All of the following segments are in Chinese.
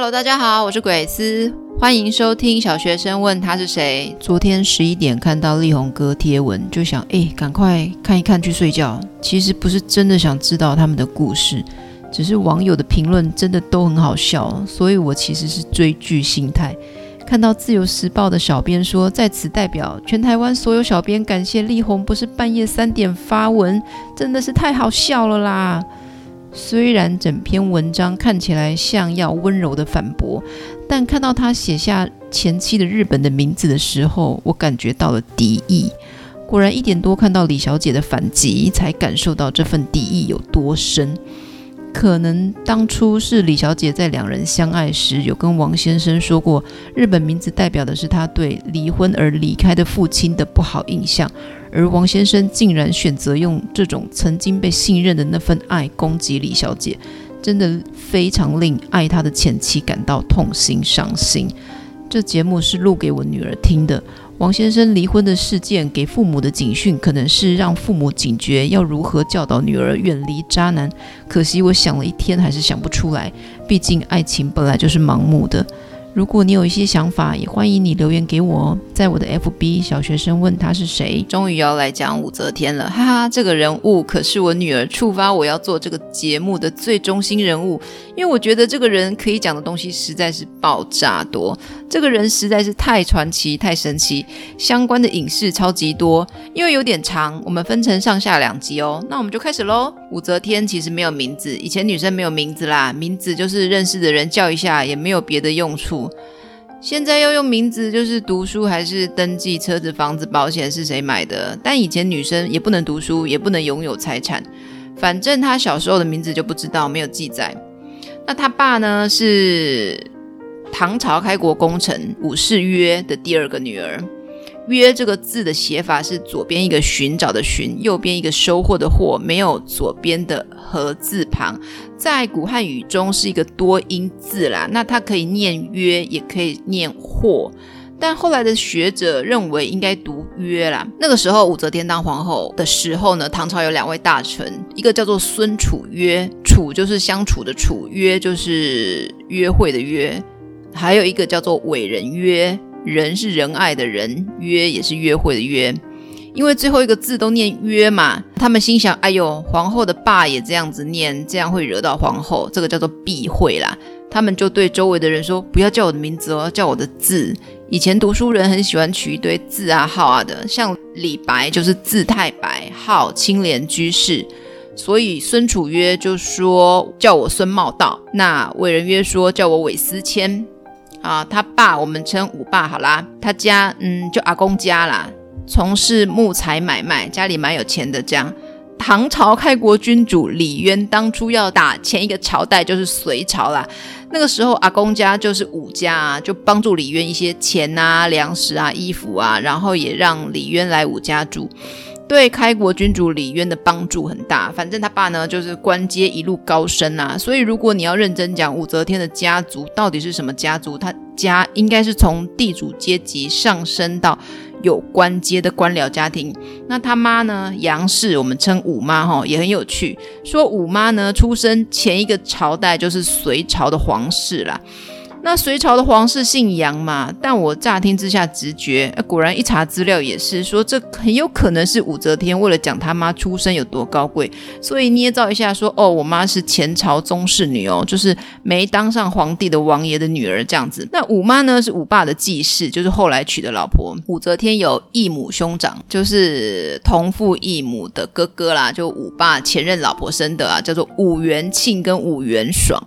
Hello， 大家好，我是鬼斯，欢迎收听小学生问他是谁。昨天11点看到力宏哥贴文，就想赶快看一看去睡觉。其实不是真的想知道他们的故事，只是网友的评论真的都很好笑，所以我其实是追剧心态。看到自由时报的小编说，在此代表全台湾所有小编感谢力宏不是半夜3点发文，真的是太好笑了啦。虽然整篇文章看起来像要温柔的反驳，但看到他写下前妻的日本的名字的时候，我感觉到了敌意。果然1点多看到李小姐的反击，才感受到这份敌意有多深。可能当初是李小姐在两人相爱时有跟王先生说过，日本名字代表的是她对离婚而离开的父亲的不好印象，而王先生竟然选择用这种曾经被信任的那份爱攻击李小姐，真的非常令爱她的前妻感到痛心伤心。这节目是录给我女儿听的，王先生离婚的事件给父母的警讯，可能是让父母警觉要如何教导女儿远离渣男。可惜我想了1天还是想不出来，毕竟爱情本来就是盲目的。如果你有一些想法，也欢迎你留言给我，在我的 FB 小学生问他是谁。终于要来讲武则天了，哈哈，这个人物可是我女儿触发我要做这个节目的最中心人物，因为我觉得这个人可以讲的东西实在是爆炸多，这个人实在是太传奇太神奇，相关的影视超级多。因为有点长，我们分成上下2集哦。那我们就开始咯。武则天其实没有名字，以前女生没有名字啦，名字就是认识的人叫一下，也没有别的用处。现在要用名字，就是读书还是登记，车子房子保险是谁买的。但以前女生也不能读书，也不能拥有财产，反正她小时候的名字就不知道，没有记载。那她爸呢，是唐朝开国功臣武士约的第2个女儿。约这个字的写法是左边一个寻找的寻，右边一个收获的获，没有左边的禾字旁，在古汉语中是一个多音字啦，那它可以念约也可以念获，但后来的学者认为应该读约啦。那个时候武则天当皇后的时候呢，唐朝有2位大臣，一个叫做孙楚约，楚就是相处的楚，约就是约会的约，还有一个叫做伟人约，人是仁爱的人，约也是约会的约。因为最后一个字都念约嘛，他们心想，哎呦，皇后的爸也这样子念，这样会惹到皇后，这个叫做避讳啦。他们就对周围的人说，不要叫我的名字哦，要叫我的字。以前读书人很喜欢取一堆字啊号啊的，像李白就是字太白，号青莲居士，所以孙楚约就说叫我孙茂道，那伟人约说叫我韦思谦啊，他爸我们称武爸好啦，他家就阿公家啦，从事木材买卖，家里蛮有钱的这样。唐朝开国君主李渊当初要打前一个朝代就是隋朝啦，那个时候阿公家就是武家啊，就帮助李渊一些钱啊、粮食啊、衣服啊，然后也让李渊来武家住，对开国君主李渊的帮助很大。反正他爸呢就是官阶一路高升啊，所以如果你要认真讲武则天的家族到底是什么家族，他家应该是从地主阶级上升到有官阶的官僚家庭。那他妈呢，杨氏我们称武妈也很有趣，说武妈呢出生前一个朝代就是隋朝的皇室啦，那隋朝的皇室姓杨嘛，但我乍听之下直觉，果然一查资料也是说，这很有可能是武则天为了讲她妈出身有多高贵，所以捏造一下说，哦，我妈是前朝宗室女哦，就是没当上皇帝的王爷的女儿这样子。那武妈呢是武爸的继室，就是后来娶的老婆。武则天有异母兄长，就是同父异母的哥哥啦，就武爸前任老婆生的啊，叫做武元庆跟武元爽。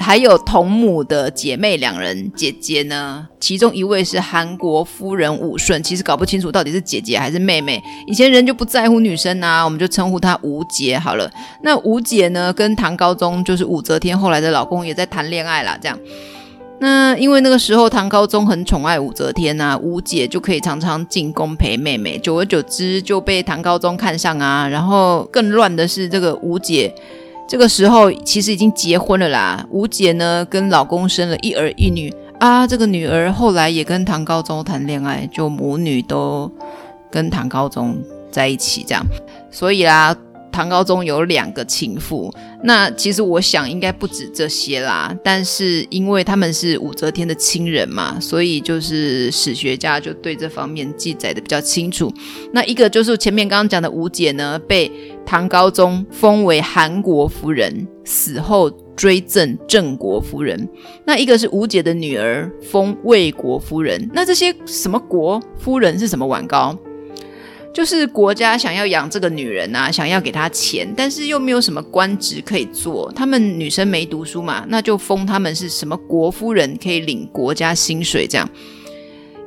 还有同母的姐妹2人，姐姐呢，其中一位是韩国夫人武顺，其实搞不清楚到底是姐姐还是妹妹，以前人就不在乎女生啊，我们就称呼她吴姐好了。那吴姐呢跟唐高宗就是武则天后来的老公也在谈恋爱啦这样。那因为那个时候唐高宗很宠爱武则天啊，吴姐就可以常常进宫陪妹妹，久而久之就被唐高宗看上啊。然后更乱的是这个吴姐这个时候其实已经结婚了啦，吴姐呢跟老公生了1儿1女啊，这个女儿后来也跟唐高宗谈恋爱，就母女都跟唐高宗在一起这样。所以啦，唐高宗有2个情妇，那其实我想应该不止这些啦，但是因为他们是武则天的亲人嘛，所以就是史学家就对这方面记载的比较清楚。那一个就是前面刚刚讲的吴姐呢，被唐高宗封为韩国夫人，死后追赠郑国夫人。那一个是吴姐的女儿，封魏国夫人。那这些什么国夫人是什么碗糕？就是国家想要养这个女人啊，想要给她钱，但是又没有什么官职可以做，她们女生没读书嘛，那就封她们是什么国夫人，可以领国家薪水这样。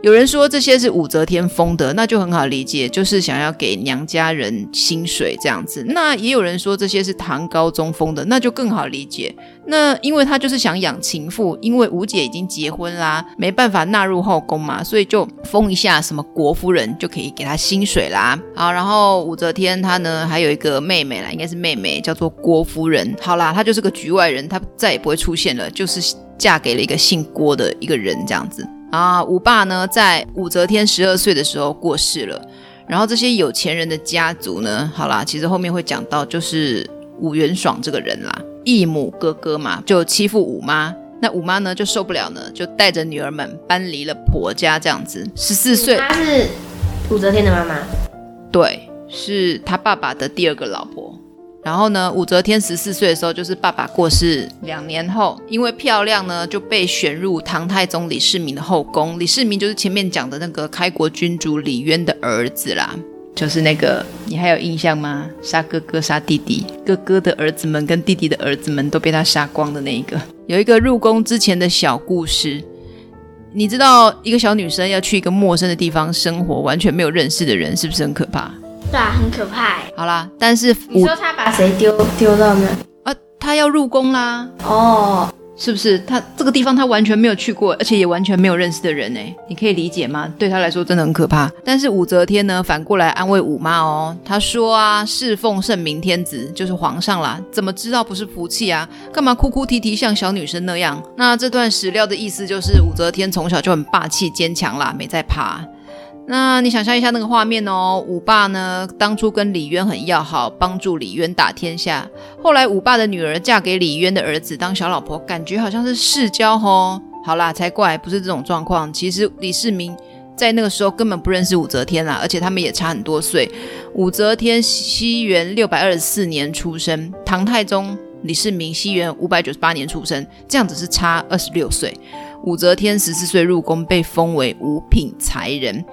有人说这些是武则天封的，那就很好理解，就是想要给娘家人薪水这样子。那也有人说这些是唐高宗封的，那就更好理解，那因为他就是想养情妇，因为吴姐已经结婚啦，没办法纳入后宫嘛，所以就封一下什么国夫人，就可以给她薪水啦。好，然后武则天她呢还有一个妹妹啦，应该是妹妹，叫做郭夫人。好啦，她就是个局外人，她再也不会出现了，就是嫁给了一个姓郭的一个人这样子啊。武爸呢在武则天12岁的时候过世了，然后这些有钱人的家族呢，好啦，其实后面会讲到，就是武元爽这个人啦，异母哥哥嘛，就欺负武妈，那武妈呢就受不了呢，就带着女儿们搬离了婆家这样子。14岁，她是武则天的妈妈，对，是她爸爸的第2个老婆。然后呢，武则天14岁的时候，就是爸爸过世2年后，因为漂亮呢，就被选入唐太宗李世民的后宫。李世民就是前面讲的那个开国君主李渊的儿子啦，就是那个你还有印象吗？杀哥哥杀弟弟，哥哥的儿子们跟弟弟的儿子们都被他杀光的那一个。有一个入宫之前的小故事，你知道一个小女生要去一个陌生的地方生活，完全没有认识的人，是不是很可怕？对啊，很可怕耶。好啦，但是你说他把谁丢到呢？啊，他要入宫啦。哦，是不是？他这个地方他完全没有去过，而且也完全没有认识的人耶，你可以理解吗？对他来说真的很可怕。但是武则天呢，反过来安慰武妈哦，她说啊，侍奉圣明天子，就是皇上啦，怎么知道不是福气啊？干嘛哭哭啼啼像小女生那样？那这段史料的意思就是，武则天从小就很霸气坚强啦，没在怕。那你想象一下那个画面哦，武爸呢当初跟李渊很要好，帮助李渊打天下，后来武爸的女儿嫁给李渊的儿子当小老婆，感觉好像是世交哦。好啦，才怪，不是这种状况。其实李世民在那个时候根本不认识武则天啦，而且他们也差很多岁。武则天西元624年出生，唐太宗李世民西元598年出生，这样子是差26岁。武则天14岁入宫，被封为五品才人。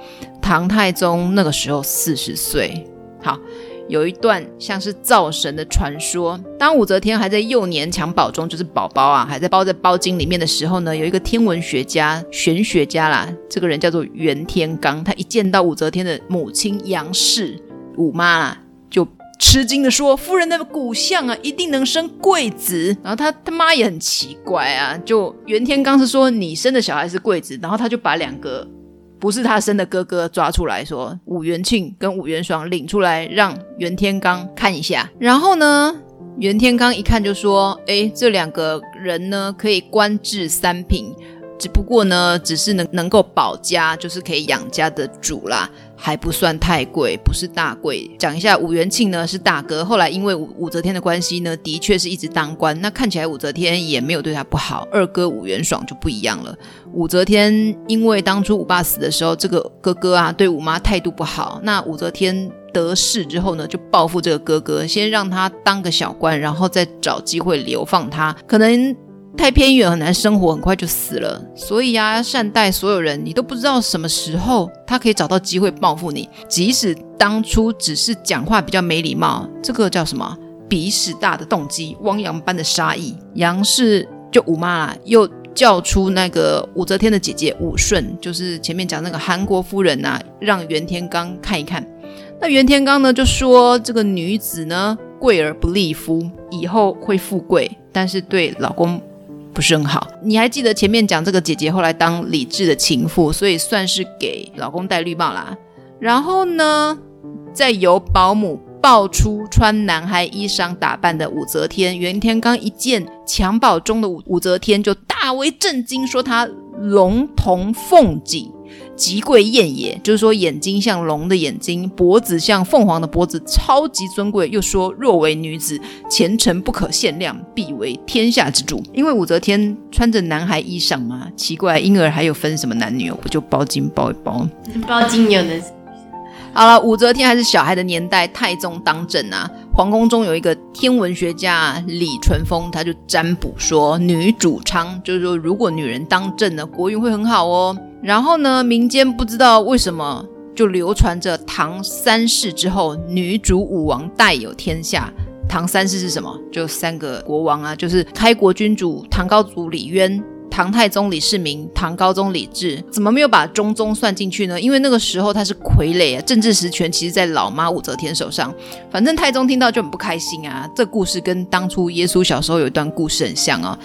唐太宗那个时候40岁。好，有一段像是灶神的传说，当武则天还在幼年襁褓中，就是宝宝啊，还在包在包巾里面的时候呢，有一个天文学家、玄学家啦，这个人叫做袁天罡，他一见到武则天的母亲杨氏武妈啦，就吃惊的说：“夫人的骨相啊，一定能生贵子。”然后他妈也很奇怪啊，就袁天罡是说你生的小孩是贵子，然后他就把2个不是他生的哥哥抓出来说，武元庆跟武元爽领出来让袁天罡看一下。然后呢，袁天罡一看就说：“诶，这2个人呢可以官至3品，只不过呢只是能够保家，就是可以养家的主啦。”还不算太贵，不是大贵。讲一下，武元庆呢是大哥，后来因为武则天的关系呢，的确是一直当官。那看起来武则天也没有对他不好。二哥武元爽就不一样了。武则天因为当初武爸死的时候，这个哥哥啊对武妈态度不好，那武则天得势之后呢，就报复这个哥哥，先让他当个小官，然后再找机会流放他。可能太偏远，很难生活，很快就死了。所以啊，善待所有人，你都不知道什么时候他可以找到机会报复你。即使当初只是讲话比较没礼貌，这个叫什么？鼻屎大的动机，汪洋般的杀意。杨氏就武妈啦，又叫出那个武则天的姐姐武顺，就是前面讲那个韩国夫人啊，让袁天罡看一看。那袁天罡呢，就说这个女子呢，贵而不立夫，以后会富贵，但是对老公不是很好。你还记得前面讲这个姐姐后来当李治的情妇，所以算是给老公戴绿帽啦。然后呢，再由保姆抱出穿男孩衣裳打扮的武则天，袁天罡一见襁褓中的武则天就大为震惊，说她龙瞳凤脊，极贵艳也，就是说眼睛像龙的眼睛，脖子像凤凰的脖子，超级尊贵。又说若为女子，前程不可限量，必为天下之主。因为武则天穿着男孩衣裳嘛，奇怪，婴儿还有分什么男女，不就包巾包一包，包巾有的。好了，武则天还是小孩的年代，太宗当政啊，皇宫中有一个天文学家李淳风，他就占卜说女主昌，就是说如果女人当政呢，国运会很好哦。然后呢，民间不知道为什么就流传着唐三世之后女主武王代有天下。唐三世是什么？就三个国王啊，就是开国君主唐高祖李渊、唐太宗李世民、唐高宗李治。怎么没有把中宗算进去呢？因为那个时候他是傀儡啊，政治实权其实在老妈武则天手上。反正太宗听到就很不开心啊，这故事跟当初耶稣小时候有一段故事很像啊。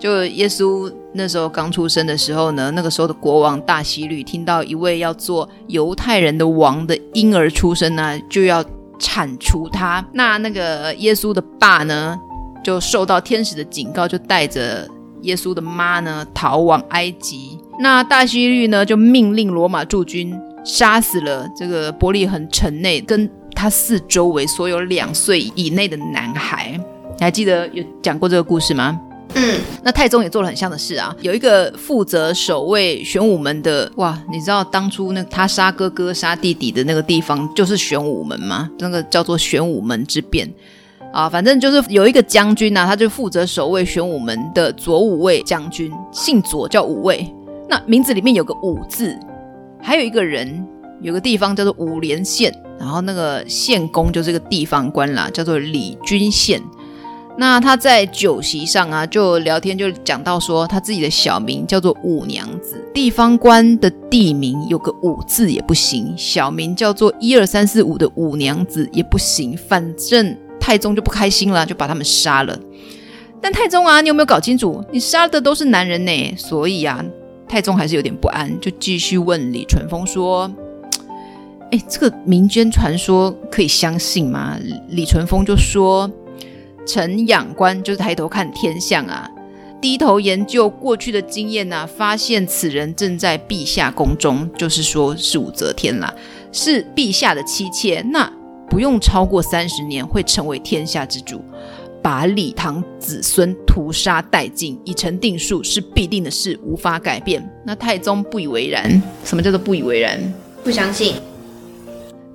就耶稣那时候刚出生的时候呢，那个时候的国王大希律听到一位要做犹太人的王的婴儿出生呢，就要铲除他。那个耶稣的爸呢，就受到天使的警告，就带着耶稣的妈呢逃往埃及。那大希律呢就命令罗马驻军杀死了这个伯利恒城内跟他四周围所有2岁以内的男孩。你还记得有讲过这个故事吗？那太宗也做了很像的事啊，有一个负责守卫玄武门的，哇，你知道当初那他杀哥哥杀弟弟的那个地方就是玄武门吗？那个叫做玄武门之变啊，反正就是有一个将军啊，他就负责守卫玄武门的左武卫将军，姓左叫武卫，那名字里面有个武字，还有一个人，有个地方叫做五连县，然后那个县公就是一个地方官啦，叫做李君县。那他在酒席上啊，就聊天就讲到说他自己的小名叫做五娘子，地方官的地名有个五字也不行，小名叫做12345的五娘子也不行，反正太宗就不开心了，就把他们杀了。但太宗啊，你有没有搞清楚，你杀的都是男人呢？所以啊，太宗还是有点不安，就继续问李淳风说，这个民间传说可以相信吗？李淳风就说，臣仰观，就是抬头看天象啊，低头研究过去的经验啊，发现此人正在陛下宫中，就是说是武则天啦，是陛下的妻妾，那不用超过30年会成为天下之主，把李唐子孙屠杀殆尽，已成定数，是必定的事，无法改变。那太宗不以为然。什么叫做不以为然？不相信。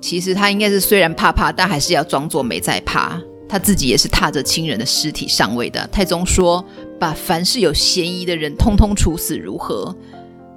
其实他应该是虽然怕，但还是要装作没在怕。他自己也是踏着亲人的尸体上位的。太宗说，把凡是有嫌疑的人通通处死如何？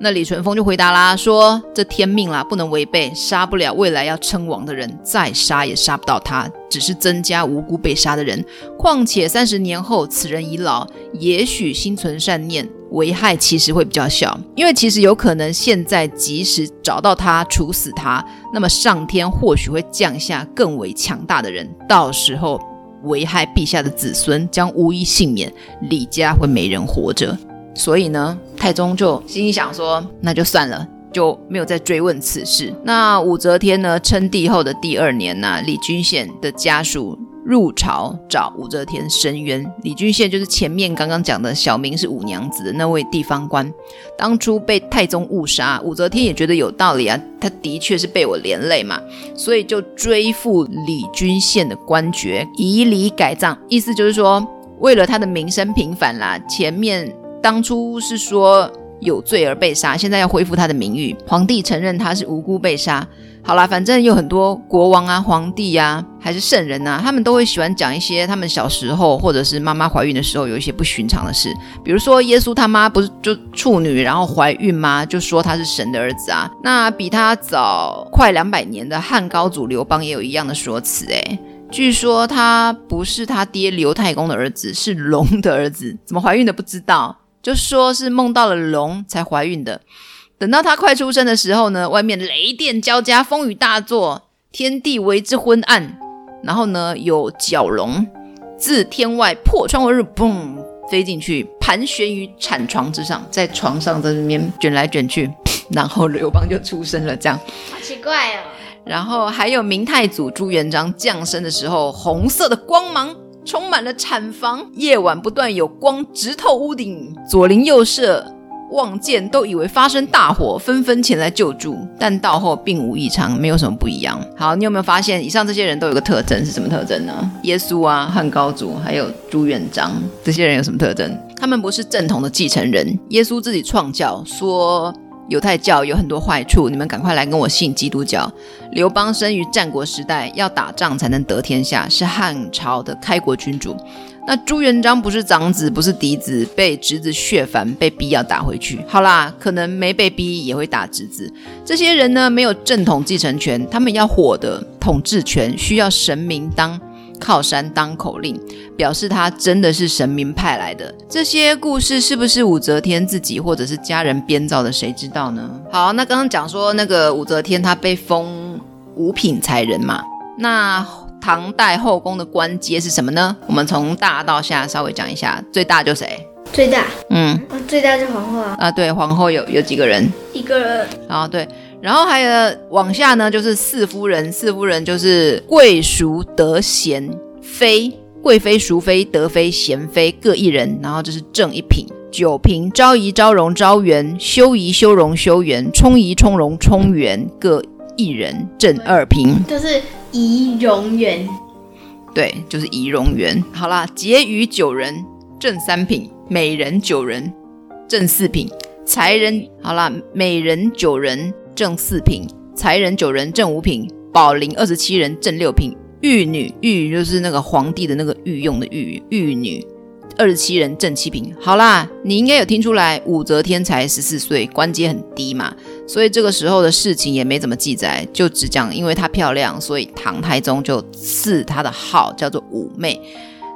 那李淳风就回答啦，说这天命啦，不能违背，杀不了未来要称王的人，再杀也杀不到他，只是增加无辜被杀的人，况且30年后此人已老，也许心存善念，危害其实会比较小。因为其实有可能现在即使找到他处死他，那么上天或许会降下更为强大的人，到时候危害陛下的子孙将无一幸免，李家会没人活着。所以呢，太宗就心里想说，那就算了，就没有再追问此事。那武则天呢，称帝后的第2年啊，李君县的家属入朝找武则天申冤。李君县就是前面刚刚讲的小名是五娘子的那位地方官，当初被太宗误杀，武则天也觉得有道理啊，他的确是被我连累嘛，所以就追复李君县的官爵，以礼改葬。意思就是说，为了他的名声平反啦，前面当初是说有罪而被杀，现在要恢复他的名誉，皇帝承认他是无辜被杀。好啦，反正有很多国王啊、皇帝啊，还是圣人啊，他们都会喜欢讲一些他们小时候或者是妈妈怀孕的时候有一些不寻常的事。比如说耶稣他妈不是就处女然后怀孕吗？就说他是神的儿子啊。那比他早快200年的汉高祖刘邦也有一样的说辞据说他不是他爹刘太公的儿子，是龙的儿子，怎么怀孕的不知道，就说是梦到了龙才怀孕的。等到他快出生的时候呢，外面雷电交加，风雨大作，天地为之昏暗，然后呢有角龙自天外破窗而入，砰，飞进去，盘旋于产床之上，在床上在那边卷来卷去，然后刘邦就出生了，这样好奇怪哦。然后还有明太祖朱元璋降生的时候，红色的光芒充满了产房，夜晚不断有光直透屋顶，左邻右舍望见都以为发生大火，纷纷前来救助，但到后并无异常，没有什么不一样。好，你有没有发现以上这些人都有个特征？是什么特征呢？耶稣啊、汉高祖还有朱元璋，这些人有什么特征？他们不是正统的继承人。耶稣自己创教说犹太教有很多坏处，你们赶快来跟我信基督教。刘邦生于战国时代，要打仗才能得天下，是汉朝的开国君主。那朱元璋不是长子，不是嫡子，被侄子削藩，被逼要打回去。好啦，可能没被逼也会打侄子。这些人呢，没有正统继承权，他们要获得统治权，需要神明当靠山当口令，表示他真的是神明派来的。这些故事是不是武则天自己或者是家人编造的，谁知道呢？好，那刚刚讲说那个武则天她被封五品才人嘛，那唐代后宫的官阶是什么呢？我们从大到下稍微讲一下。最大就谁？最大最大是皇后啊。啊对，皇后有几个人？一个人啊，对。然后还有往下呢，就是四夫人。四夫人就是贵淑德贤妃，贵妃、淑妃、德妃、贤妃各一人，然后就是正一品。九嫔昭仪、昭容、昭元、修仪、修容、修元、冲仪、冲容、冲元各一人，正二嫔。就是仪容元，对，就是仪容元。好啦，婕妤九人，正三品。美人九人，正四品。才人，好啦，美人九人正四品，才人九人正五品，宝龄27人正六品，玉女，玉女就是那个皇帝的那个御用的玉，玉女27人正七品。好啦，你应该有听出来，武则天才14岁，官阶很低嘛，所以这个时候的事情也没怎么记载，就只讲因为她漂亮，所以唐太宗就赐她的号叫做武媚。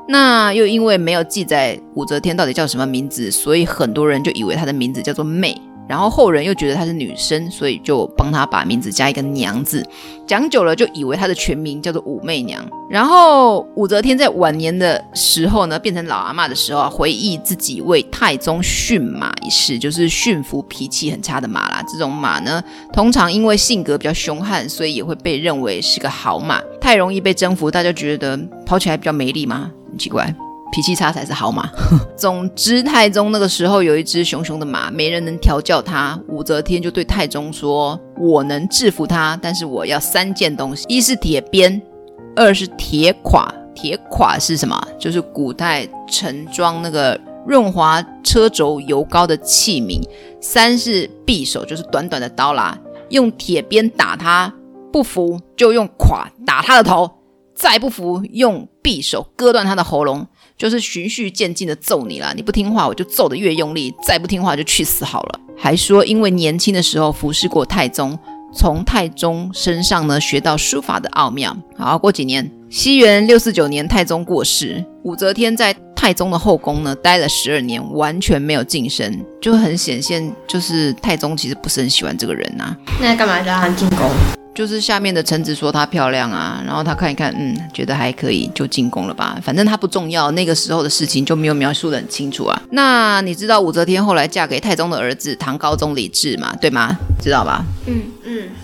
那又因为没有记载武则天到底叫什么名字，所以很多人就以为她的名字叫做媚。然后后人又觉得她是女生，所以就帮她把名字加一个娘字，讲久了就以为她的全名叫做武媚娘。然后武则天在晚年的时候呢，变成老阿嬷的时候，回忆自己为太宗驯马一事，就是驯服脾气很差的马啦。这种马呢，通常因为性格比较凶悍，所以也会被认为是个好马。太容易被征服，大家觉得跑起来比较没力吗？很奇怪，脾气差才是好马。总之太宗那个时候有一只熊熊的马，没人能调教它。武则天就对太宗说，我能制服它，但是我要三件东西。一是铁鞭，二是铁垮。铁垮是什么？就是古代盛装那个润滑车轴油膏的器皿。三是匕首，就是短短的刀啦，用铁鞭打它，不服就用垮打它的头，再不服用匕首割断他的喉咙，就是循序渐进的揍你啦，你不听话我就揍得越用力，再不听话就去死好了。还说因为年轻的时候服侍过太宗，从太宗身上呢学到书法的奥妙。好，过几年，西元649年太宗过世，武则天在太宗的后宫呢待了12年，完全没有晋升，就很显现就是太宗其实不是很喜欢这个人啊。那干嘛叫他进宫？就是下面的臣子说她漂亮啊，然后她看一看，觉得还可以，就进宫了吧，反正她不重要，那个时候的事情就没有描述得很清楚啊。那你知道武则天后来嫁给太宗的儿子唐高宗李治嘛，对吗？知道吧？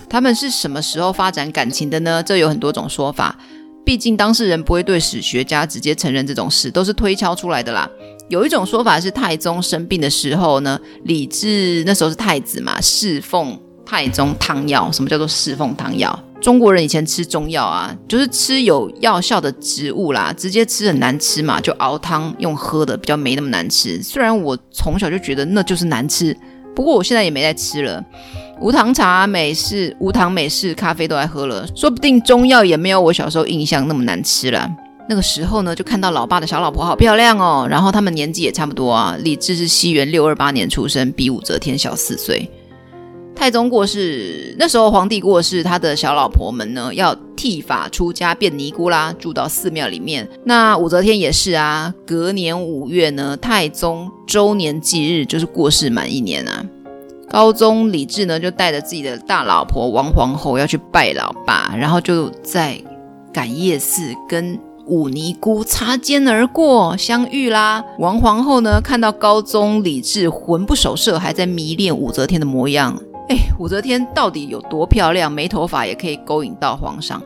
他们是什么时候发展感情的呢？这有很多种说法，毕竟当事人不会对史学家直接承认这种事，都是推敲出来的啦。有一种说法是太宗生病的时候呢，李治那时候是太子嘛，侍奉太宗汤药。什么叫做侍奉汤药？中国人以前吃中药啊，就是吃有药效的植物啦，直接吃很难吃嘛，就熬汤用喝的，比较没那么难吃。虽然我从小就觉得那就是难吃，不过我现在也没在吃了，无糖茶、美式、无糖美式咖啡都在喝了，说不定中药也没有我小时候印象那么难吃啦。那个时候呢，就看到老爸的小老婆好漂亮哦，然后他们年纪也差不多啊。李治是西元628年出生，比武则天小4岁。太宗过世，那时候皇帝过世，他的小老婆们呢要剃发出家变尼姑啦，住到寺庙里面。那武则天也是啊，隔年5月呢，太宗周年忌日，就是过世满1年啊。高宗李治呢就带着自己的大老婆王皇后要去拜老爸，然后就在赶夜寺跟武尼姑擦肩而过，相遇啦。王皇后呢看到高宗李治魂不守舍，还在迷恋武则天的模样。武则天到底有多漂亮，没头发也可以勾引到皇上。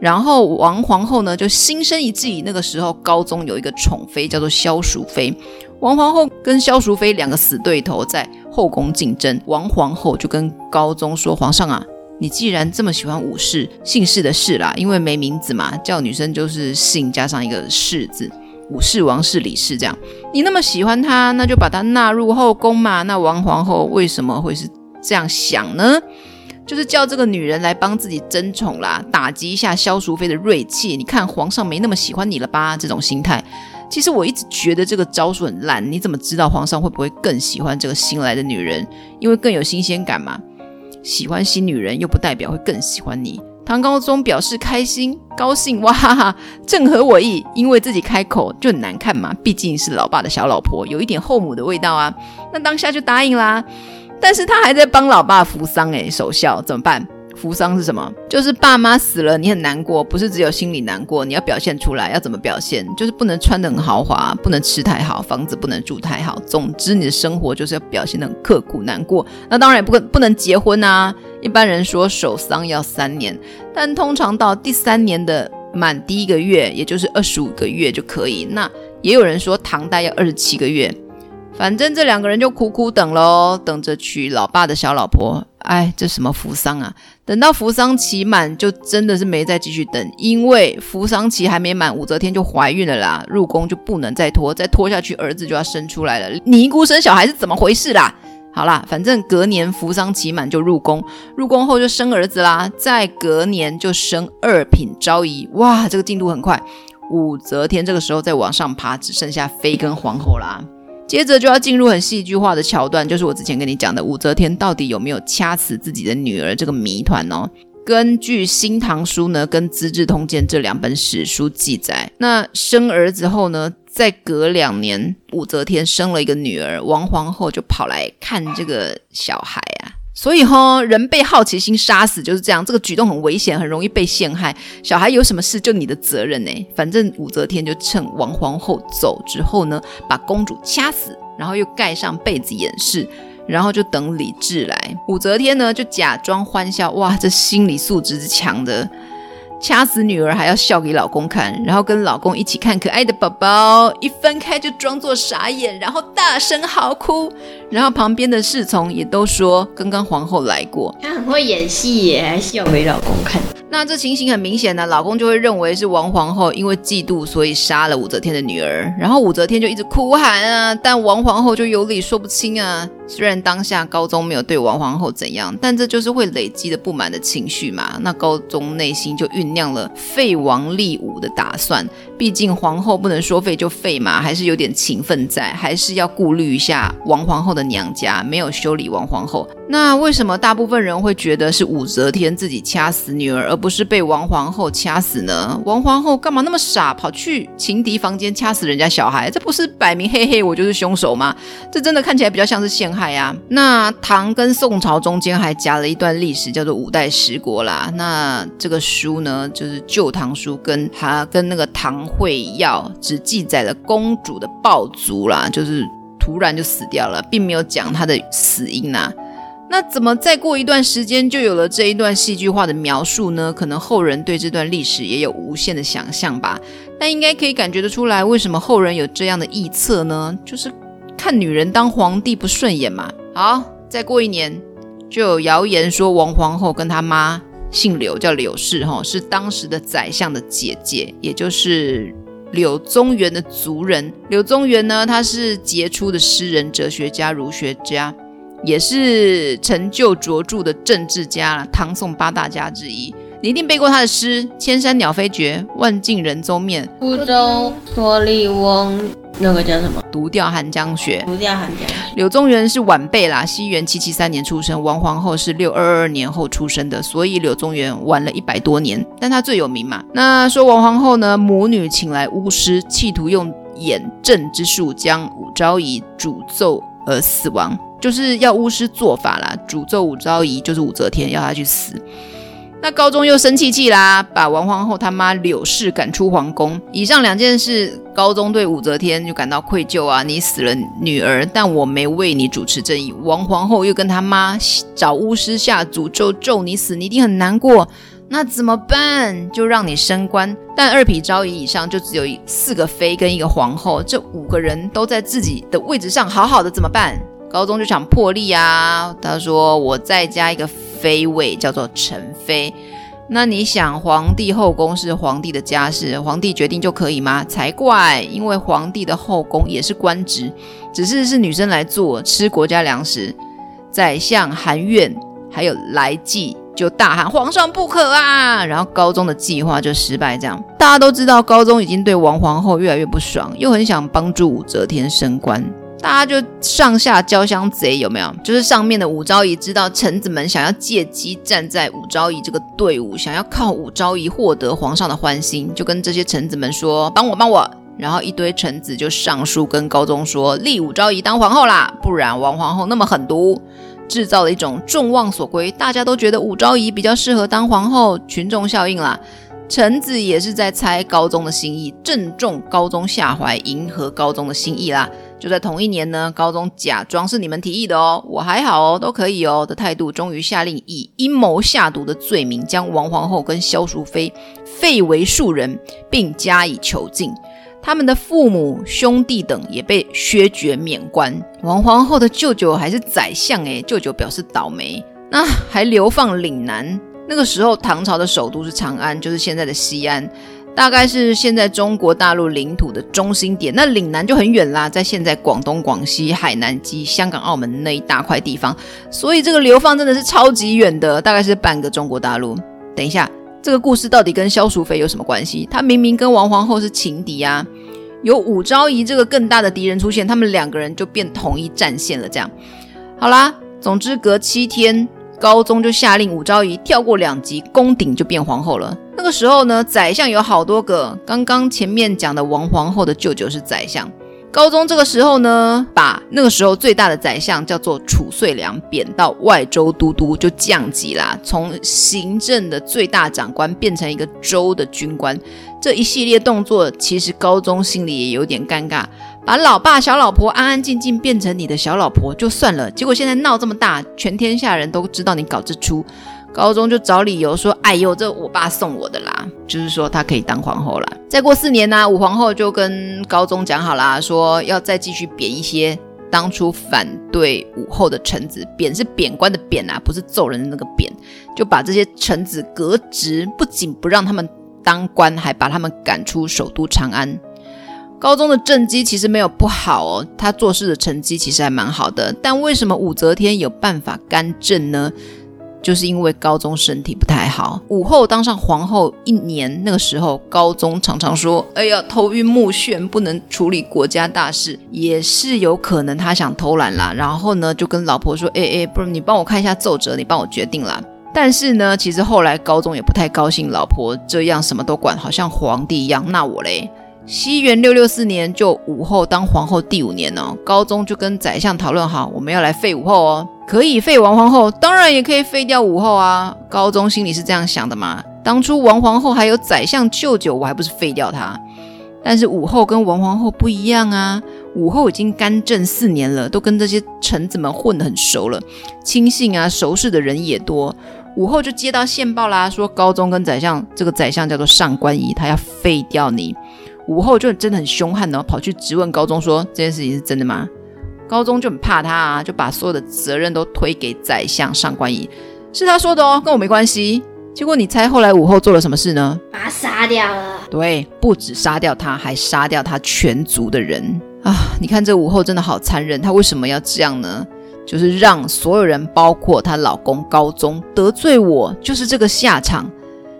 然后王皇后呢就心生一计，那个时候高宗有一个宠妃叫做萧淑妃，王皇后跟萧淑妃两个死对头，在后宫竞争，王皇后就跟高宗说，皇上啊，你既然这么喜欢武氏，姓氏的氏啦，因为没名字嘛，叫女生就是姓加上一个氏字，武氏、王氏、李氏，这样你那么喜欢她，那就把她纳入后宫嘛。那王皇后为什么会是这样想呢？就是叫这个女人来帮自己争宠啦，打击一下萧淑妃的锐气，你看皇上没那么喜欢你了吧，这种心态。其实我一直觉得这个招数很烂，你怎么知道皇上会不会更喜欢这个新来的女人？因为更有新鲜感嘛，喜欢新女人又不代表会更喜欢你。唐高宗表示开心高兴，哇哈哈，正合我意，因为自己开口就很难看嘛，毕竟是老爸的小老婆，有一点后母的味道啊，那当下就答应啦。但是他还在帮老爸扶丧耶，守孝怎么办？扶丧是什么？就是爸妈死了你很难过，不是只有心里难过，你要表现出来。要怎么表现？就是不能穿得很豪华，不能吃太好，房子不能住太好，总之你的生活就是要表现得很刻苦难过。那当然也 不能结婚啊，一般人说守丧要3年，但通常到第3年的满第一个月，也就是25个月就可以。那也有人说唐代要27个月。反正这2个人就苦苦等咯，等着娶老爸的小老婆。哎，这什么扶丧啊，等到扶丧期满就真的是没再继续等，因为扶丧期还没满，武则天就怀孕了啦，入宫就不能再拖，再拖下去儿子就要生出来了，尼姑生小孩是怎么回事啦？好啦，反正隔年扶丧期满就入宫，入宫后就生儿子啦，再隔年就生2品昭仪。哇，这个进度很快，武则天这个时候在往上爬，只剩下妃跟皇后啦。接着就要进入很戏剧化的桥段，就是我之前跟你讲的武则天到底有没有掐死自己的女儿这个谜团哦。根据新唐书呢跟资治通鉴这2本史书记载，那生儿子后呢，再隔2年武则天生了一个女儿，王皇后就跑来看这个小孩啊。所以人被好奇心杀死就是这样，这个举动很危险，很容易被陷害。小孩有什么事就你的责任耶。反正武则天就趁王皇后走之后呢，把公主掐死，然后又盖上被子掩饰，然后就等李治来。武则天呢就假装欢笑，哇，这心理素质是强的，掐死女儿还要笑给老公看，然后跟老公一起看可爱的宝宝，一分开就装作傻眼，然后大声嚎哭。然后旁边的侍从也都说刚刚皇后来过，她很会演戏耶，还笑给老公看。那这情形很明显啊，老公就会认为是王皇后因为嫉妒所以杀了武则天的女儿，然后武则天就一直哭喊啊，但王皇后就有理说不清啊。虽然当下高宗没有对王皇后怎样，但这就是会累积的不满的情绪嘛，那高宗内心就酝酿了废王立武的打算。毕竟皇后不能说废就废嘛，还是有点情分在，还是要顾虑一下王皇后的娘家，没有修理王皇后。那为什么大部分人会觉得是武则天自己掐死女儿，而不是被王皇后掐死呢？王皇后干嘛那么傻，跑去情敌房间掐死人家小孩，这不是摆明嘿嘿我就是凶手吗？这真的看起来比较像是陷害。那唐跟宋朝中间还夹了一段历史叫做五代十国啦，那这个书呢就是旧唐书跟那个唐会要只记载了公主的暴卒啦，就是突然就死掉了，并没有讲她的死因啦。那怎么再过一段时间就有了这一段戏剧化的描述呢？可能后人对这段历史也有无限的想象吧，但应该可以感觉得出来为什么后人有这样的臆测呢，就是看女人当皇帝不顺眼嘛。好，再过1年就有谣言说王皇后跟她妈姓柳叫柳氏，是当时的宰相的姐姐，也就是柳宗元的族人。柳宗元呢，他是杰出的诗人、哲学家、儒学家，也是成就卓著的政治家，唐宋8大家之一。你一定背过他的诗，千山鸟飞绝，万径人踪灭，孤舟蓑笠翁，那个叫什么？独钓寒江雪。柳宗元是晚辈啦，西元773年出生，王皇后是622年后出生的，所以柳宗元晚了100多年，但他最有名嘛。那说王皇后呢，母女请来巫师，企图用演阵之术将武昭仪诅咒而死亡，就是要巫师做法啦，诅咒武昭仪，就是武则天，要她去死。那高宗又生气啦，把王皇后他妈柳氏赶出皇宫。以上2件事，高宗对武则天就感到愧疚啊，你死了女儿，但我没为你主持正义。王皇后又跟他妈找巫师下诅咒咒你死，你一定很难过，那怎么办？就让你升官。但2品昭仪以上就只有4个妃跟1个皇后，这5个人都在自己的位置上好好的，怎么办？高中就想破例啊。他说我再加一个妃位叫做宸妃。那你想皇帝后宫是皇帝的家事，皇帝决定就可以吗？才怪，因为皇帝的后宫也是官职，只是是女生来做，吃国家粮食。宰相韩掾还有来济就大喊皇上不可啊，然后高宗的计划就失败。这样大家都知道高宗已经对王皇后越来越不爽，又很想帮助武则天升官，大家就上下交相贼，有没有？就是上面的武昭仪知道臣子们想要借机站在武昭仪这个队伍，想要靠武昭仪获得皇上的欢心，就跟这些臣子们说帮我帮我，然后一堆臣子就上书跟高宗说立武昭仪当皇后啦，不然王皇后那么狠毒，制造了一种众望所归，大家都觉得武昭仪比较适合当皇后，群众效应啦。臣子也是在猜高宗的心意，正中高宗下怀，迎合高宗的心意啦。就在同一年呢，高宗假装是你们提议的哦，我还好哦，都可以哦的态度，终于下令以阴谋下毒的罪名将王皇后跟萧淑妃废为庶人，并加以囚禁，他们的父母兄弟等也被削爵免官。王皇后的舅舅还是宰相耶，舅舅表示倒霉。那还流放岭南，那个时候唐朝的首都是长安，就是现在的西安，大概是现在中国大陆领土的中心点。那岭南就很远啦，在现在广东广西海南及香港澳门那一大块地方，所以这个流放真的是超级远的，大概是半个中国大陆。等一下，这个故事到底跟萧淑妃有什么关系？她明明跟王皇后是情敌啊，有武昭仪这个更大的敌人出现，他们两个人就变同一战线了。这样好啦，总之隔7天高宗就下令武昭仪跳过2级宫顶就变皇后了。那个时候呢，宰相有好多个，刚刚前面讲的王皇后的舅舅是宰相。高宗这个时候呢，把那个时候最大的宰相叫做褚遂良贬到外州都督，就降级啦，从行政的最大长官变成一个州的军官。这一系列动作其实高宗心里也有点尴尬，把老爸小老婆安安静静变成你的小老婆就算了，结果现在闹这么大，全天下人都知道你搞这出。高宗就找理由说，哎呦，这我爸送我的啦，就是说他可以当皇后啦。再过4年啊，武皇后就跟高宗讲好啦，说要再继续贬一些当初反对武后的臣子，贬是贬官的贬啊，不是揍人的那个贬，就把这些臣子革职，不仅不让他们当官，还把他们赶出首都长安。高宗的政绩其实没有不好哦，他做事的成绩其实还蛮好的，但为什么武则天有办法干政呢？就是因为高宗身体不太好。武后当上皇后1年，那个时候高宗常常说，哎呀，头晕目眩，不能处理国家大事，也是有可能他想偷懒啦，然后呢就跟老婆说，哎，不然你帮我看一下奏折，你帮我决定啦。但是呢，其实后来高宗也不太高兴老婆这样什么都管，好像皇帝一样。那我嘞，西元664年，就武后当皇后第5年哦，高宗就跟宰相讨论好，我们要来废武后哦，可以废王皇后，当然也可以废掉武后啊。高宗心里是这样想的嘛，当初王皇后还有宰相舅舅，我还不是废掉她。但是武后跟王皇后不一样啊，武后已经干政4年了，都跟这些臣子们混得很熟了，亲信啊熟识的人也多。武后就接到线报啦，说高宗跟宰相，这个宰相叫做上官仪，他要废掉你。武后就真的很凶悍哦，跑去质问高宗说这件事情是真的吗？高宗就很怕他啊，就把所有的责任都推给宰相上官仪，是他说的哦，跟我没关系。结果你猜后来武后做了什么事呢？把他杀掉了。对，不止杀掉他，还杀掉他全族的人啊！你看这武后真的好残忍，她为什么要这样呢？就是让所有人，包括她老公高宗得罪我，就是这个下场。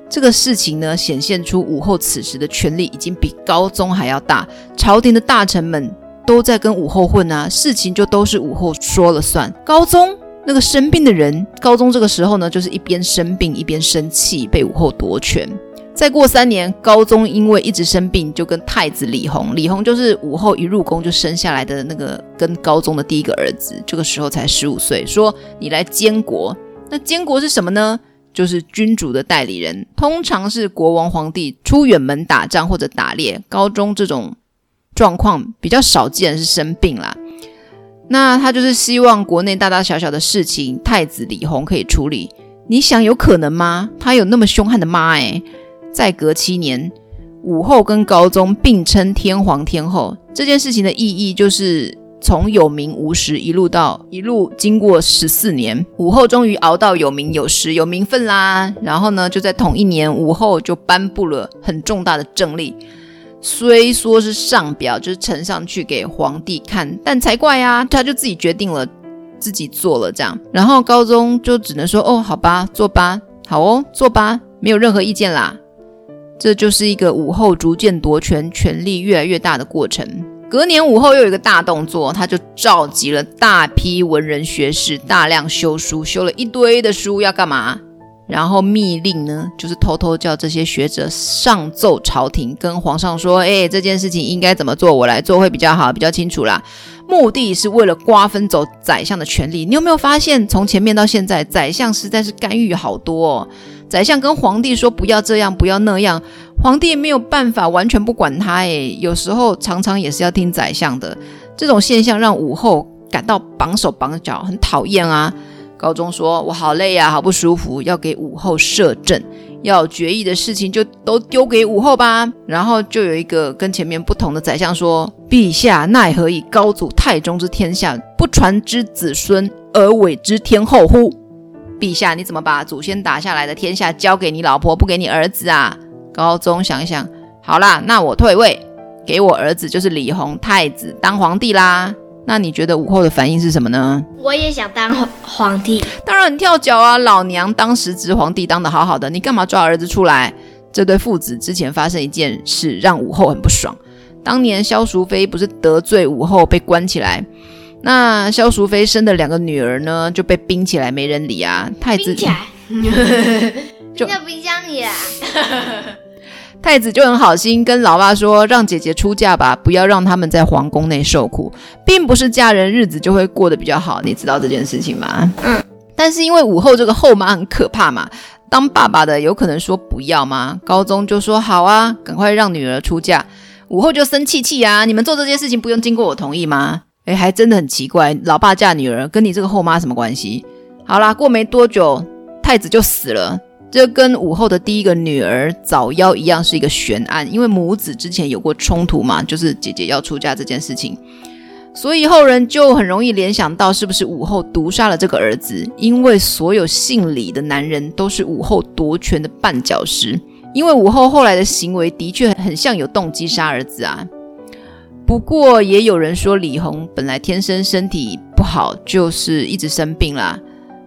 这个事情呢，显现出武后此时的权力已经比高宗还要大，朝廷的大臣们都在跟武后混啊，事情就都是武后说了算。高宗那个生病的人，高宗这个时候呢，就是一边生病一边生气，被武后夺权。再过3年，高宗因为一直生病，就跟太子李弘，李弘就是武后一入宫就生下来的那个跟高宗的第一个儿子，这个时候才15岁，说你来监国。那监国是什么呢？就是君主的代理人，通常是国王皇帝出远门打仗或者打猎，高宗这种状况比较少见，是生病啦。那他就是希望国内大大小小的事情太子李弘可以处理，你想有可能吗？他有那么凶悍的妈欸。再隔7年，武后跟高宗并称天皇天后，这件事情的意义就是从有名无实一路经过14年，武后终于熬到有名有实有名分啦。然后呢，就在同一年，武后就颁布了很重大的政令，虽说是上表，就是呈上去给皇帝看，但才怪啊，他就自己决定了，自己做了这样。然后高宗就只能说，哦，好吧，做吧，好哦，做吧，没有任何意见啦。这就是一个武后逐渐夺权，权力越来越大的过程。隔年武后又有一个大动作，她就召集了大批文人学士，大量修书，修了一堆的书，要干嘛？然后密令呢，就是偷偷叫这些学者上奏朝廷，跟皇上说，欸，这件事情应该怎么做，我来做会比较好，比较清楚啦。目的是为了瓜分走宰相的权力。你有没有发现，从前面到现在，宰相实在是干预好多哦。宰相跟皇帝说不要这样不要那样，皇帝没有办法完全不管他耶，有时候常常也是要听宰相的。这种现象让武后感到绑手绑脚，很讨厌啊。高宗说，我好累啊，好不舒服，要给武后摄政，要决议的事情就都丢给武后吧。然后就有一个跟前面不同的宰相说，陛下奈何以高祖太宗之天下，不传之子孙而委之天后乎？陛下你怎么把祖先打下来的天下交给你老婆，不给你儿子啊？高宗想一想，好啦，那我退位，给我儿子，就是李弘太子当皇帝啦。那你觉得武后的反应是什么呢？我也想当皇帝。当然很跳脚啊，老娘当时职皇帝当得好好的，你干嘛抓儿子出来？这对父子之前发生一件事让武后很不爽。当年萧淑妃不是得罪武后被关起来，那萧淑妃生的2个女儿呢就被冰起来，没人理啊。太子冰起来冰到冰箱里啦太子就很好心跟老爸说，让姐姐出嫁吧，不要让他们在皇宫内受苦，并不是嫁人日子就会过得比较好，你知道这件事情吗？嗯。但是因为武后这个后妈很可怕嘛，当爸爸的有可能说不要吗？高宗就说好啊，赶快让女儿出嫁。武后就生气气啊，你们做这件事情不用经过我同意吗？诶，还真的很奇怪，老爸嫁女儿跟你这个后妈什么关系？好啦，过没多久太子就死了，这跟武后的第一个女儿早夭一样，是一个悬案，因为母子之前有过冲突嘛，就是姐姐要出嫁这件事情，所以后人就很容易联想到是不是武后毒杀了这个儿子，因为所有姓李的男人都是武后夺权的绊脚石。因为武后后来的行为的确很像有动机杀儿子啊。不过也有人说李弘本来天生身体不好，就是一直生病啦。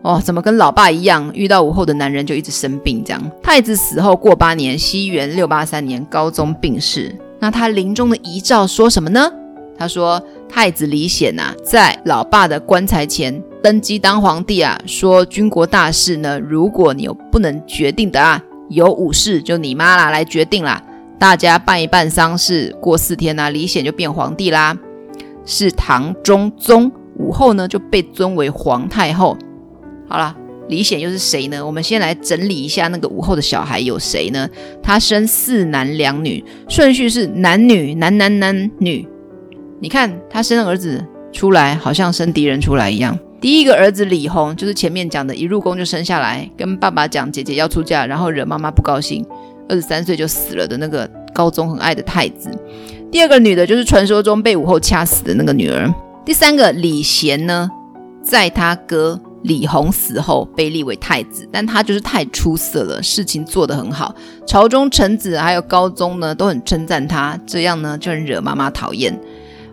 哦，怎么跟老爸一样，遇到武后的男人就一直生病这样。太子死后过8年，西元683年高宗病逝。那他临终的遗诏说什么呢？他说太子李显啊，在老爸的棺材前登基当皇帝啊，说军国大事呢，如果你有不能决定的啊，有武士就你妈啦来决定啦，大家办一办丧事，过4天啊，李显就变皇帝啦。是唐中宗，武后呢就被尊为皇太后。好啦，李显又是谁呢？我们先来整理一下那个武后的小孩有谁呢？他生4男2女，顺序是男女男男男女。你看他生儿子出来好像生敌人出来一样。第一个儿子李弘就是前面讲的，一入宫就生下来，跟爸爸讲姐姐要出嫁，然后惹妈妈不高兴，23岁就死了的那个高宗很爱的太子。第二个女的就是传说中被武后掐死的那个女儿。第三个李贤呢，在他哥李弘死后被立为太子，但他就是太出色了，事情做得很好，朝中臣子还有高宗呢都很称赞他，这样呢就很惹妈妈讨厌。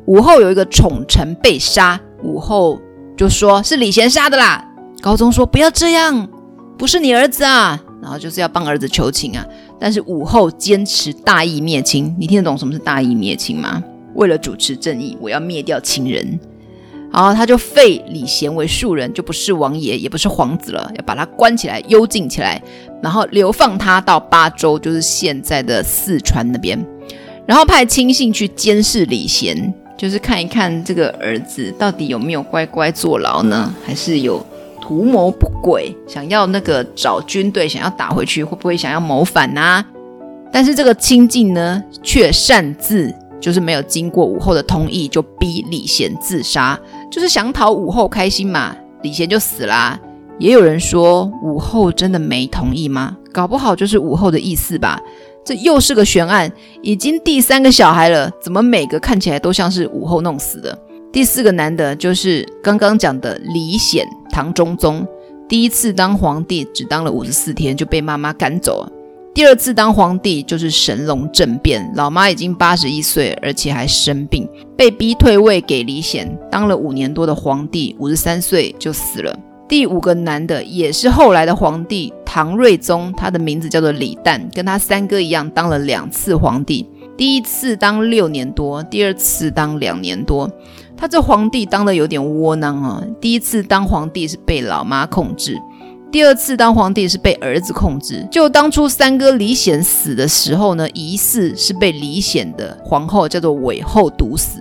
武后有一个宠臣被杀，武后就说是李贤杀的啦。高宗说不要这样，不是你儿子啊，然后就是要帮儿子求情啊。但是武后坚持大义灭亲，你听得懂什么是大义灭亲吗？为了主持正义，我要灭掉亲人。然后他就废李贤为庶人，就不是王爷也不是皇子了，要把他关起来幽禁起来，然后流放他到巴州，就是现在的四川那边，然后派亲信去监视李贤，就是看一看这个儿子到底有没有乖乖坐牢呢，还是有图谋不轨，想要那个找军队想要打回去，会不会想要谋反啊。但是这个亲近呢却擅自，就是没有经过武后的同意，就逼李贤自杀，就是想讨武后开心嘛，李贤就死啦。也有人说武后真的没同意吗？搞不好就是武后的意思吧。这又是个悬案，已经第3个小孩了，怎么每个看起来都像是武后弄死的？第四个难的就是刚刚讲的李显，唐中宗第一次当皇帝只当了54天就被妈妈赶走了。第二次当皇帝就是神龙政变，老妈已经81岁而且还生病，被逼退位给李显，当了5年多的皇帝，53岁就死了。第五个难的也是后来的皇帝唐睿宗，他的名字叫做李旦，跟他三哥一样当了2次皇帝，第一次当6年多，第二次当2年多。他这皇帝当得有点窝囊啊，第一次当皇帝是被老妈控制，第二次当皇帝是被儿子控制。就当初三哥李显死的时候呢，疑似是被李显的皇后叫做韦后毒死。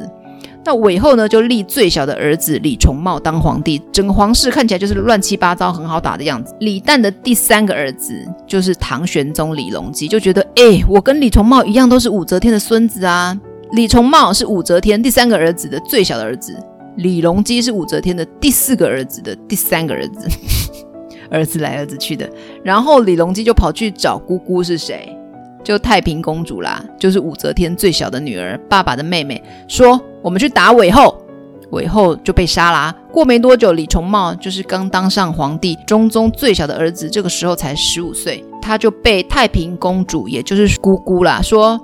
那韦后呢就立最小的儿子李重茂当皇帝，整个皇室看起来就是乱七八糟很好打的样子。李旦的第3个儿子就是唐玄宗李隆基，就觉得我跟李重茂一样都是武则天的孙子啊。李重茂是武则天第3个儿子的最小的儿子，李隆基是武则天的第4个儿子的第3个儿子儿子来儿子去的。然后李隆基就跑去找姑姑是谁，就太平公主啦，就是武则天最小的女儿，爸爸的妹妹，说我们去打韦后，韦后就被杀啦。过没多久，李重茂就是刚当上皇帝，中宗最小的儿子，这个时候才15岁，他就被太平公主，也就是姑姑啦，说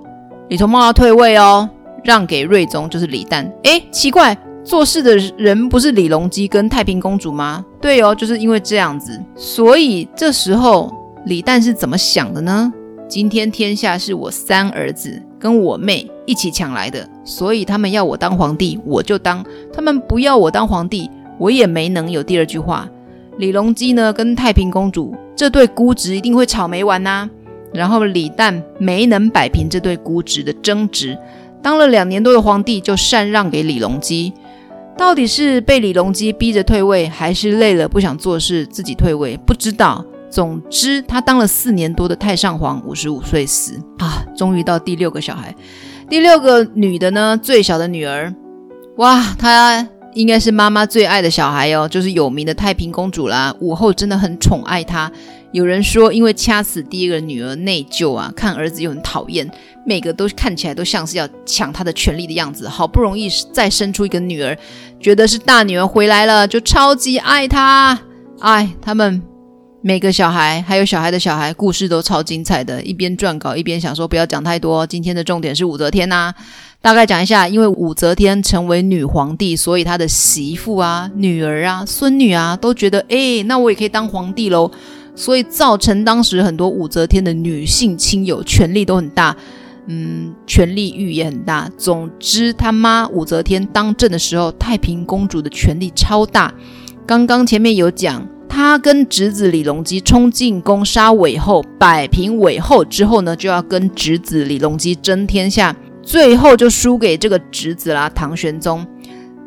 李重茂要退位哦，让给睿宗，就是李旦。奇怪，做事的人不是李隆基跟太平公主吗？对哦，就是因为这样子。所以这时候李旦是怎么想的呢？今天天下是我3儿子跟我妹一起抢来的，所以他们要我当皇帝我就当，他们不要我当皇帝我也没能有第二句话。李隆基呢跟太平公主这对姑侄一定会吵没完啊，然后李旦没能摆平这对姑侄的争执，当了2年多的皇帝就禅让给李隆基。到底是被李隆基逼着退位，还是累了不想做事自己退位，不知道。总之他当了4年多的太上皇，55岁死啊，终于到第6个小孩。第6个女的呢，最小的女儿，哇，她应该是妈妈最爱的小孩哦，就是有名的太平公主啦。武后真的很宠爱她，有人说因为掐死第1个女儿内疚啊，看儿子又很讨厌，每个都看起来都像是要抢她的权利的样子，好不容易再生出一个女儿，觉得是大女儿回来了，就超级爱她。他们每个小孩还有小孩的小孩故事都超精彩的，一边撰稿一边想说不要讲太多，今天的重点是武则天啊。大概讲一下，因为武则天成为女皇帝，所以她的媳妇啊、女儿啊、孙女啊都觉得那我也可以当皇帝咯，所以造成当时很多武则天的女性亲友权力都很大，权力欲也很大。总之她妈武则天当政的时候，太平公主的权力超大。刚刚前面有讲，他跟侄子李隆基冲进宫杀韦后，摆平韦后之后呢，就要跟侄子李隆基争天下，最后就输给这个侄子啦，唐玄宗。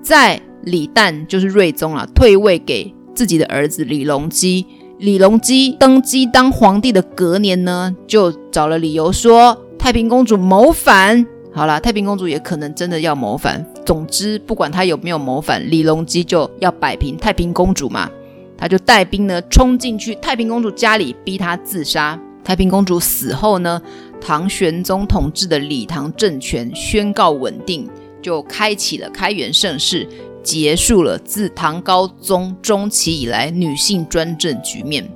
在李旦就是睿宗啦，退位给自己的儿子李隆基。李隆基登基当皇帝的隔年呢，就找了理由说太平公主谋反。好啦，太平公主也可能真的要谋反。总之不管他有没有谋反，李隆基就要摆平太平公主嘛，他就带兵呢冲进去太平公主家里，逼她自杀。太平公主死后呢，唐玄宗统治的李唐政权宣告稳定，就开启了开元盛世，结束了自唐高宗中期以来女性专政局面。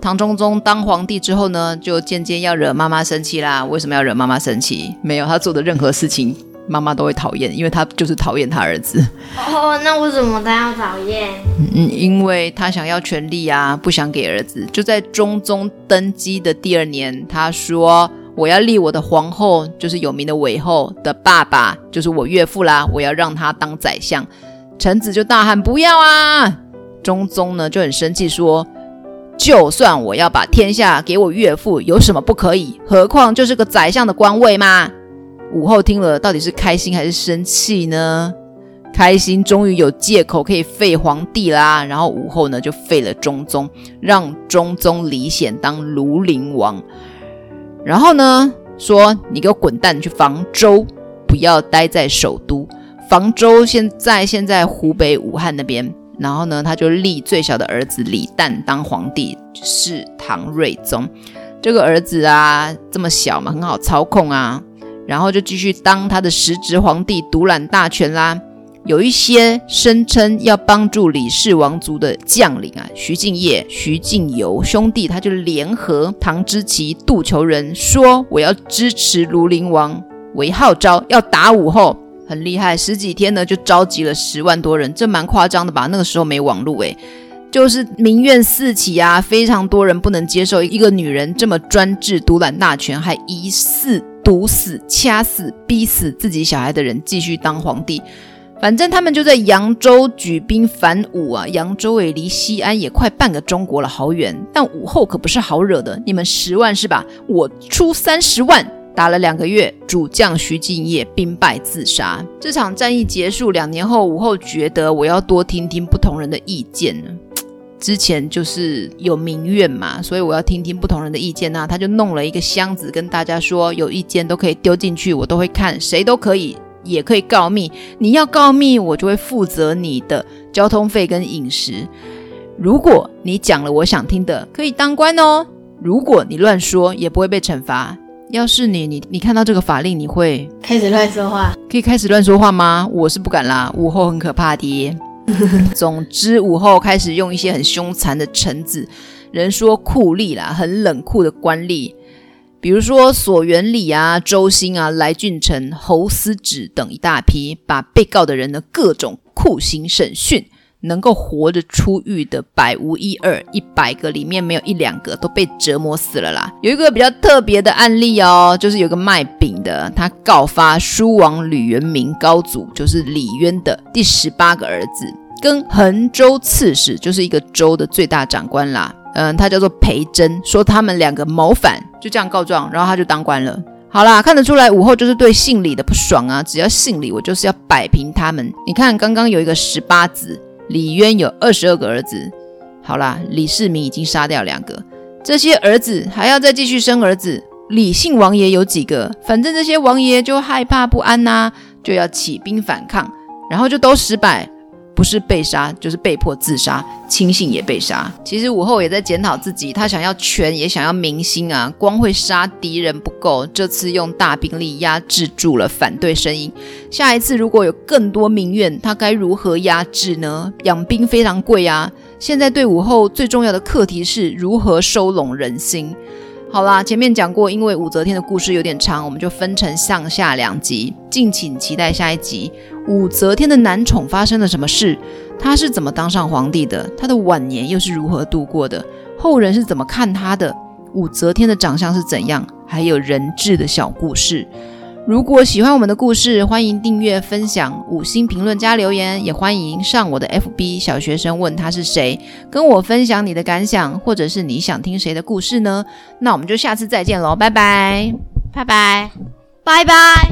唐中宗当皇帝之后呢，就渐渐要惹妈妈生气啦。为什么要惹妈妈生气？没有，他做的任何事情妈妈都会讨厌，因为他就是讨厌他儿子。那为什么他要讨厌？因为他想要权力啊，不想给儿子。就在中宗登基的第2年，他说我要立我的皇后，就是有名的韦后的爸爸，就是我岳父啦，我要让他当宰相。臣子就大喊不要啊。中宗呢就很生气说，就算我要把天下给我岳父有什么不可以，何况就是个宰相的官位嘛。武后听了到底是开心还是生气呢？开心，终于有借口可以废皇帝啦。然后武后呢就废了中宗，让中宗李显当庐陵王，然后呢说你给我滚蛋去房州，不要待在首都。房州现在湖北武汉那边。然后呢他就立最小的儿子李旦当皇帝，是唐睿宗。这个儿子啊这么小嘛，很好操控啊，然后就继续当他的实职皇帝，独揽大权啦。有一些声称要帮助李氏王族的将领啊，徐敬业、徐敬游兄弟，他就联合唐之奇、杜求仁说：“我要支持庐陵王韦浩昭，要打武后。”很厉害，十几天呢就召集了10万多人，这蛮夸张的吧？那个时候没网路耶，就是民怨四起啊，非常多人不能接受一个女人这么专制独揽大权，还疑似毒死、掐死、逼死自己小孩的人继续当皇帝。反正他们就在扬州举兵反武啊，扬州也离西安也快半个中国了，好远。但武后可不是好惹的，你们10万是吧？我出30万。打了2个月，主将徐敬业兵败自杀。这场战役结束2年后，武后觉得我要多听听不同人的意见呢。之前就是有民怨嘛，所以我要听听不同人的意见啊，他就弄了一个箱子跟大家说，有意见都可以丢进去，我都会看，谁都可以，也可以告密，你要告密我就会负责你的交通费跟饮食，如果你讲了我想听的可以当官哦，如果你乱说也不会被惩罚。要是你看到这个法令你会开始乱说话？可以开始乱说话吗？我是不敢啦，武后很可怕的。总之武后开始用一些很凶残的臣子，人说酷吏啦，很冷酷的官吏，比如说索元礼啊、周兴啊、来俊臣、侯思止等一大批，把被告的人的各种酷刑审讯，能够活着出狱的100无一二，100个里面没有1-2个都被折磨死了啦。有一个比较特别的案例哦，就是有个卖饼的，他告发舒王吕元明高祖，就是李渊的第18个儿子，跟衡州刺史，就是一个州的最大长官啦，他叫做裴真，说他们2个谋反，就这样告状，然后他就当官了。好啦，看得出来武后就是对姓李的不爽啊，只要姓李我就是要摆平他们。你看刚刚有一个18子，李渊有22个儿子，好啦，李世民已经杀掉2个，这些儿子还要再继续生儿子，李姓王爷有几个，反正这些王爷就害怕不安啊，就要起兵反抗，然后就都失败，不是被杀就是被迫自杀，亲信也被杀。其实武后也在检讨自己，她想要权也想要民心啊，光会杀敌人不够，这次用大兵力压制住了反对声音，下一次如果有更多民怨，她该如何压制呢？养兵非常贵啊，现在对武后最重要的课题是如何收拢人心。好啦，前面讲过，因为武则天的故事有点长，我们就分成上下2集，敬请期待下一集。武则天的男宠发生了什么事？她是怎么当上皇帝的？她的晚年又是如何度过的？后人是怎么看她的？武则天的长相是怎样？还有人质的小故事。如果喜欢我们的故事，欢迎订阅、分享、5星评论加留言，也欢迎上我的 FB 小学生问他是谁，跟我分享你的感想，或者是你想听谁的故事呢？那我们就下次再见咯，拜拜，拜拜，拜拜。